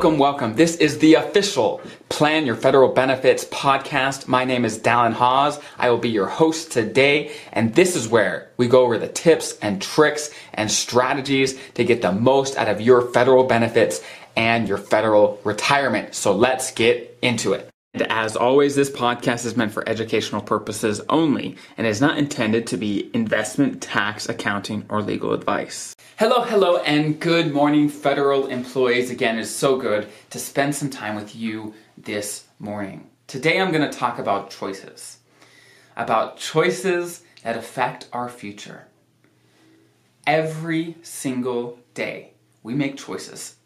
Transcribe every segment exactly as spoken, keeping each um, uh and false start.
Welcome, welcome. This is the official Plan Your Federal Benefits podcast. My name is Dallen Haws. I will be your host today, and this is where we go over the tips and tricks and strategies to get the most out of your federal benefits and your federal retirement. So let's get into it. And as always, this podcast is meant for educational purposes only and is not intended to be investment, tax, accounting, or legal advice. Hello, hello, and good morning, federal employees. Again, it's so good to spend some time with you this morning. Today, I'm going to talk about choices, about choices that affect our future. Every single day, we make choices,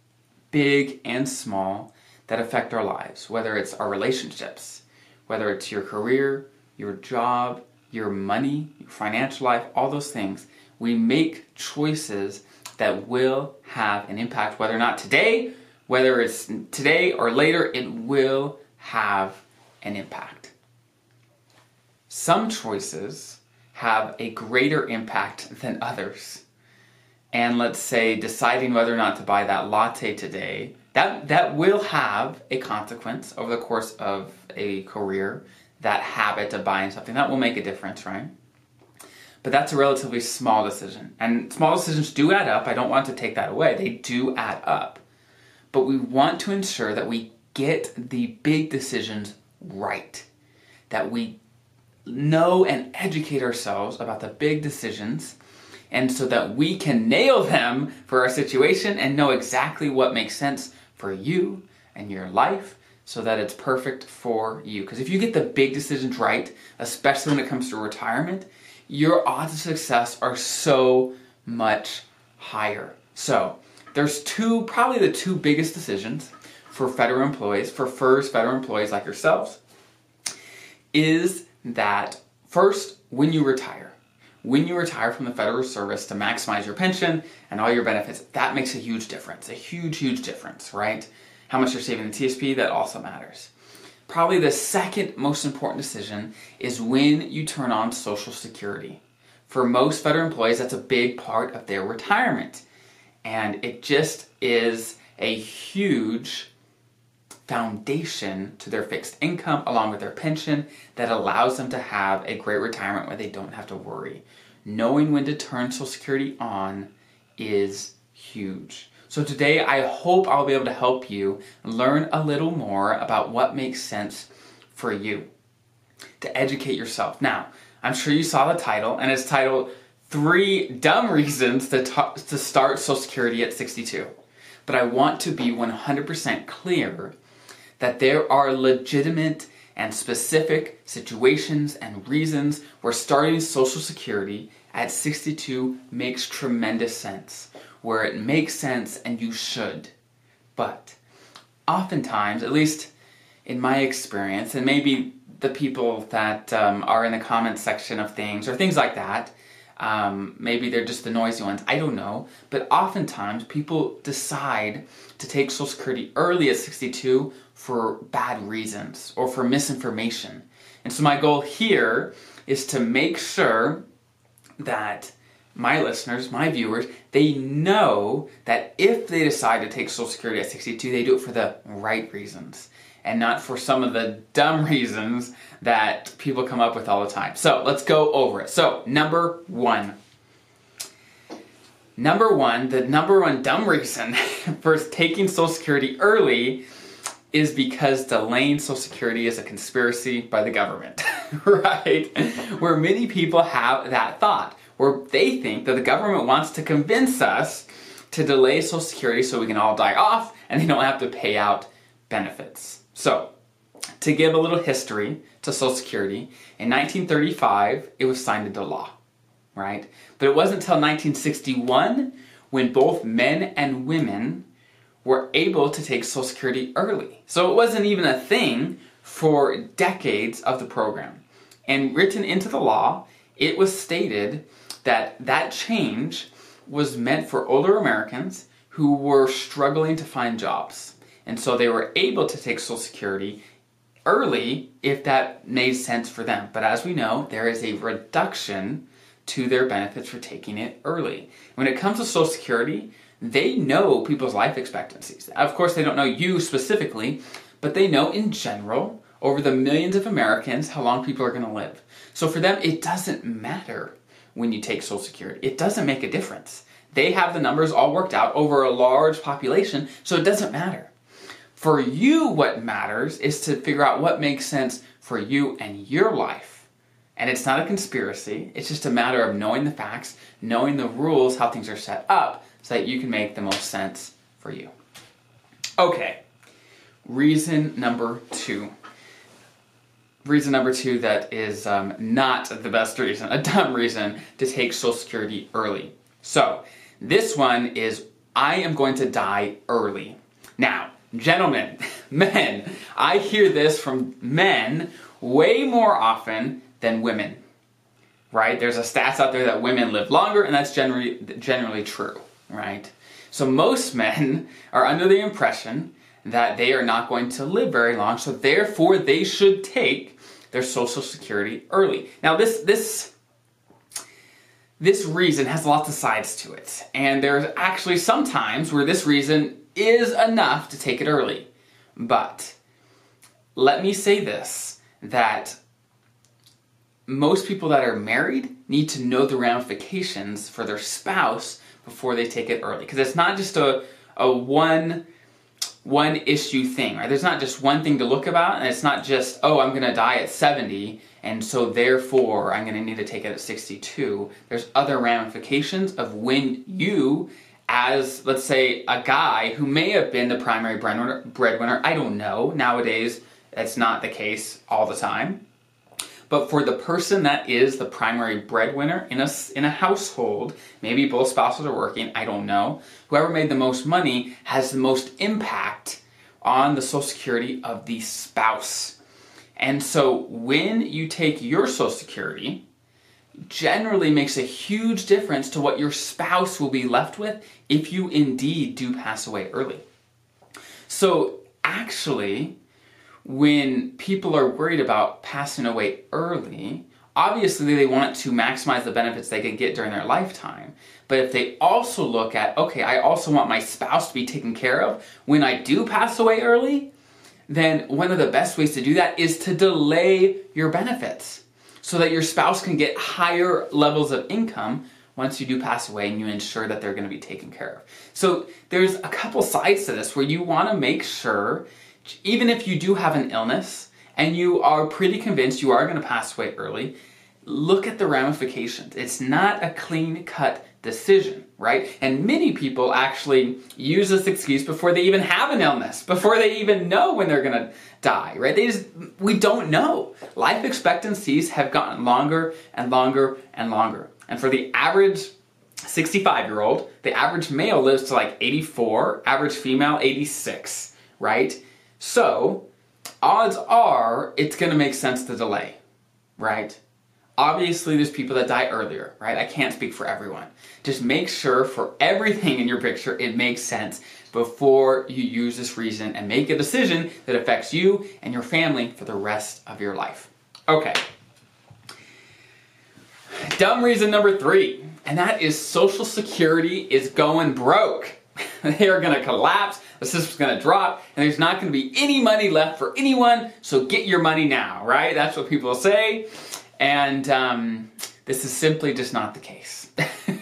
big and small, that affect our lives, whether it's our relationships, whether it's your career, your job, your money, your financial life, all those things. We make choices that will have an impact, whether or not today, whether it's today or later, it will have an impact. Some choices have a greater impact than others. And let's say deciding whether or not to buy that latte today, That that will have a consequence over the course of a career, that habit of buying something. That will make a difference, right? But that's a relatively small decision. And small decisions do add up. I don't want to take that away. They do add up. But we want to ensure that we get the big decisions right, that we know and educate ourselves about the big decisions, and so that we can nail them for our situation and know exactly what makes sense for you and your life, so that it's perfect for you. Because if you get the big decisions right, especially when it comes to retirement, your odds of success are so much higher. So there's two, probably the two biggest decisions for federal employees, for FERS federal employees like yourselves, is that first, when you retire, when you retire from the federal service to maximize your pension and all your benefits, that makes a huge difference, a huge, huge difference, right? How much you're saving in T S P, that also matters. Probably the second most important decision is when you turn on Social Security. For most federal employees, that's a big part of their retirement. And it just is a huge foundation to their fixed income along with their pension that allows them to have a great retirement where they don't have to worry. Knowing when to turn Social Security on is huge. So today I hope I'll be able to help you learn a little more about what makes sense for you to educate yourself. Now, I'm sure you saw the title, and it's titled Three Dumb Reasons to, Ta- to Start Social Security at sixty-two. But I want to be one hundred percent clear that there are legitimate and specific situations and reasons where starting Social Security at sixty-two makes tremendous sense, where it makes sense and you should. But oftentimes, at least in my experience, and maybe the people that um, are in the comments section of things or things like that, Um, maybe they're just the noisy ones, I don't know. But oftentimes people decide to take Social Security early at sixty-two for bad reasons or for misinformation. And so my goal here is to make sure that my listeners, my viewers, they know that if they decide to take Social Security at sixty-two, they do it for the right reasons and not for some of the dumb reasons that people come up with all the time. So let's go over it. So number one, number one, the number one dumb reason for taking Social Security early is because delaying Social Security is a conspiracy by the government, right? Where many people have that thought, where they think that the government wants to convince us to delay Social Security so we can all die off and they don't have to pay out benefits. So, to give a little history to Social Security, in nineteen thirty-five, it was signed into law, right? But it wasn't until nineteen sixty-one when both men and women were able to take Social Security early. So it wasn't even a thing for decades of the program. And written into the law, it was stated that that change was meant for older Americans who were struggling to find jobs. And so they were able to take Social Security early if that made sense for them. But as we know, there is a reduction to their benefits for taking it early. When it comes to Social Security, they know people's life expectancies. Of course, they don't know you specifically, but they know in general, over the millions of Americans, how long people are going to live. So for them, it doesn't matter when you take Social Security. It doesn't make a difference. They have the numbers all worked out over a large population, so it doesn't matter. For you, what matters is to figure out what makes sense for you and your life. And it's not a conspiracy. It's just a matter of knowing the facts, knowing the rules, how things are set up, so that you can make the most sense for you. Okay, reason number two. Reason number two that is um, not the best reason, a dumb reason to take Social Security early. So this one is, I am going to die early. Now, gentlemen, men, I hear this from men way more often than women, right? There's a stats out there that women live longer, and that's generally, generally true, right? So most men are under the impression that they are not going to live very long, so therefore they should take their Social Security early. Now this, this, this reason has lots of sides to it, and there's actually some times where this reason is enough to take it early. But let me say this, that most people that are married need to know the ramifications for their spouse before they take it early, because it's not just a, a one, one issue thing, right? There's not just one thing to look about, and it's not just, oh, I'm gonna die at seventy, and so therefore I'm gonna need to take it at sixty-two. There's other ramifications of when you, as, let's say, a guy who may have been the primary breadwinner, breadwinner, I don't know, nowadays that's not the case all the time, but for the person that is the primary breadwinner in a, in a household, maybe both spouses are working, I don't know, whoever made the most money has the most impact on the Social Security of the spouse. And so when you take your Social Security, generally makes a huge difference to what your spouse will be left with if you indeed do pass away early. So actually, when people are worried about passing away early, obviously they want to maximize the benefits they can get during their lifetime. But if they also look at, okay, I also want my spouse to be taken care of when I do pass away early, then one of the best ways to do that is to delay your benefits so that your spouse can get higher levels of income once you do pass away and you ensure that they're going to be taken care of. So there's a couple sides to this where you want to make sure, even if you do have an illness and you are pretty convinced you are going to pass away early, look at the ramifications. It's not a clean-cut decision, right? And many people actually use this excuse before they even have an illness, before they even know when they're going to die, right? They just, we don't know. Life expectancies have gotten longer and longer and longer. And for the average sixty-five-year-old, the average male lives to like eighty-four, average female eighty-six, right? So odds are it's going to make sense to delay, right? Obviously, there's people that die earlier, right? I can't speak for everyone. Just make sure for everything in your picture, it makes sense before you use this reason and make a decision that affects you and your family for the rest of your life. Okay. Dumb reason number three, and that is Social Security is going broke. They are going to collapse, the system's going to drop, and there's not going to be any money left for anyone, so get your money now, right? That's what people say, and um, this is simply just not the case.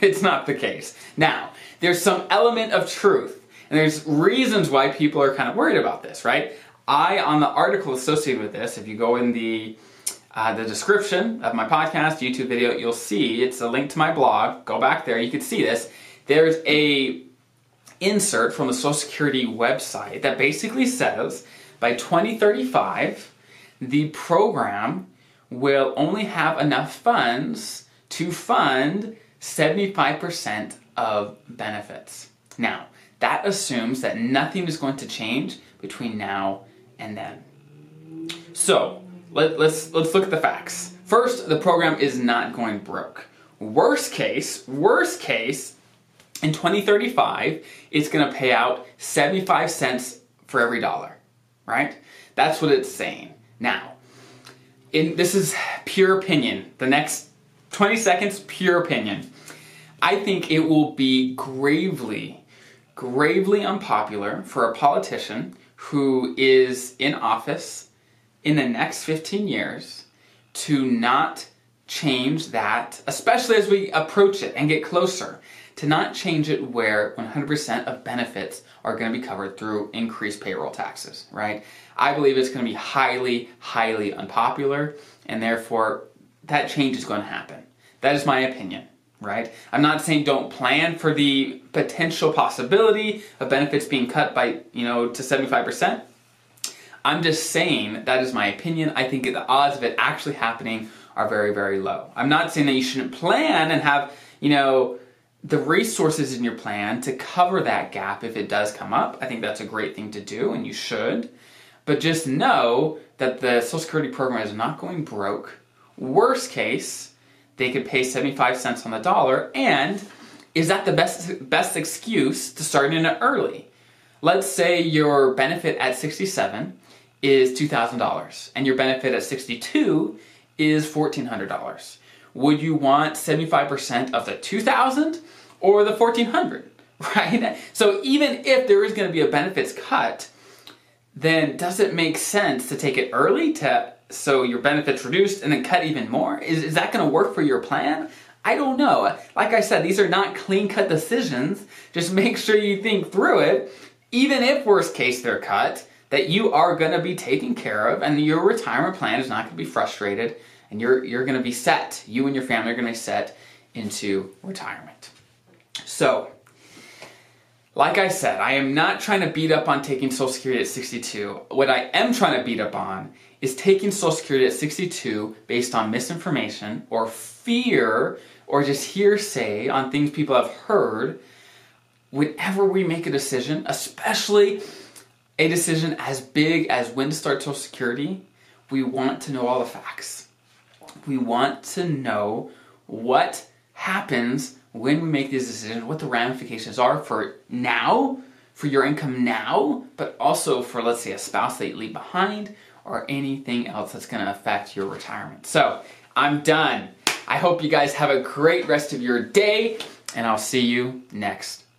It's not the case. Now, there's some element of truth, and there's reasons why people are kind of worried about this, right? I, on the article associated with this, if you go in the Uh, the description of my podcast, YouTube video, you'll see, it's a link to my blog, go back there, you can see this. There's a insert from the Social Security website that basically says, by twenty thirty-five, the program will only have enough funds to fund seventy-five percent of benefits. Now, that assumes that nothing is going to change between now and then. So, Let, let's, let's look at the facts. First, the program is not going broke. Worst case, worst case, in twenty thirty-five, it's gonna pay out seventy-five cents for every dollar, right? That's what it's saying. Now, in, this is pure opinion. The next twenty seconds, pure opinion. I think it will be gravely gravely unpopular for a politician who is in office in the next fifteen years to not change that, especially as we approach it and get closer, to not change it where one hundred percent of benefits are going to be covered through increased payroll taxes, right? I believe it's going to be highly, highly unpopular, and therefore that change is going to happen. That is my opinion, right? I'm not saying don't plan for the potential possibility of benefits being cut by, you know, to seventy-five percent. I'm just saying that is my opinion. I think the odds of it actually happening are very, very low. I'm not saying that you shouldn't plan and have, you know, the resources in your plan to cover that gap if it does come up. I think that's a great thing to do and you should. But just know that the Social Security program is not going broke. Worst case, they could pay seventy-five cents on the dollar, and is that the best best excuse to start in it early? Let's say your benefit at sixty-seven is two thousand dollars and your benefit at sixty-two is fourteen hundred dollars. Would you want seventy-five percent of the two thousand or the fourteen hundred, right? So even if there is going to be a benefits cut, then does it make sense to take it early to so your benefits reduced and then cut even more? Is, is that going to work for your plan? I don't know. Like I said, these are not clean-cut decisions. Just make sure you think through it. Even if worst case they're cut, that you are going to be taken care of and your retirement plan is not going to be frustrated. And you're, you're going to be set, you and your family are going to be set into retirement. So, like I said, I am not trying to beat up on taking Social Security at sixty-two. What I am trying to beat up on is taking Social Security at sixty-two based on misinformation or fear or just hearsay on things people have heard. Whenever we make a decision, especially a decision as big as when to start Social Security, we want to know all the facts. We want to know what happens when we make these decisions, what the ramifications are for now, for your income now, but also for, let's say, a spouse that you leave behind or anything else that's going to affect your retirement. So I'm done. I hope you guys have a great rest of your day, and I'll see you next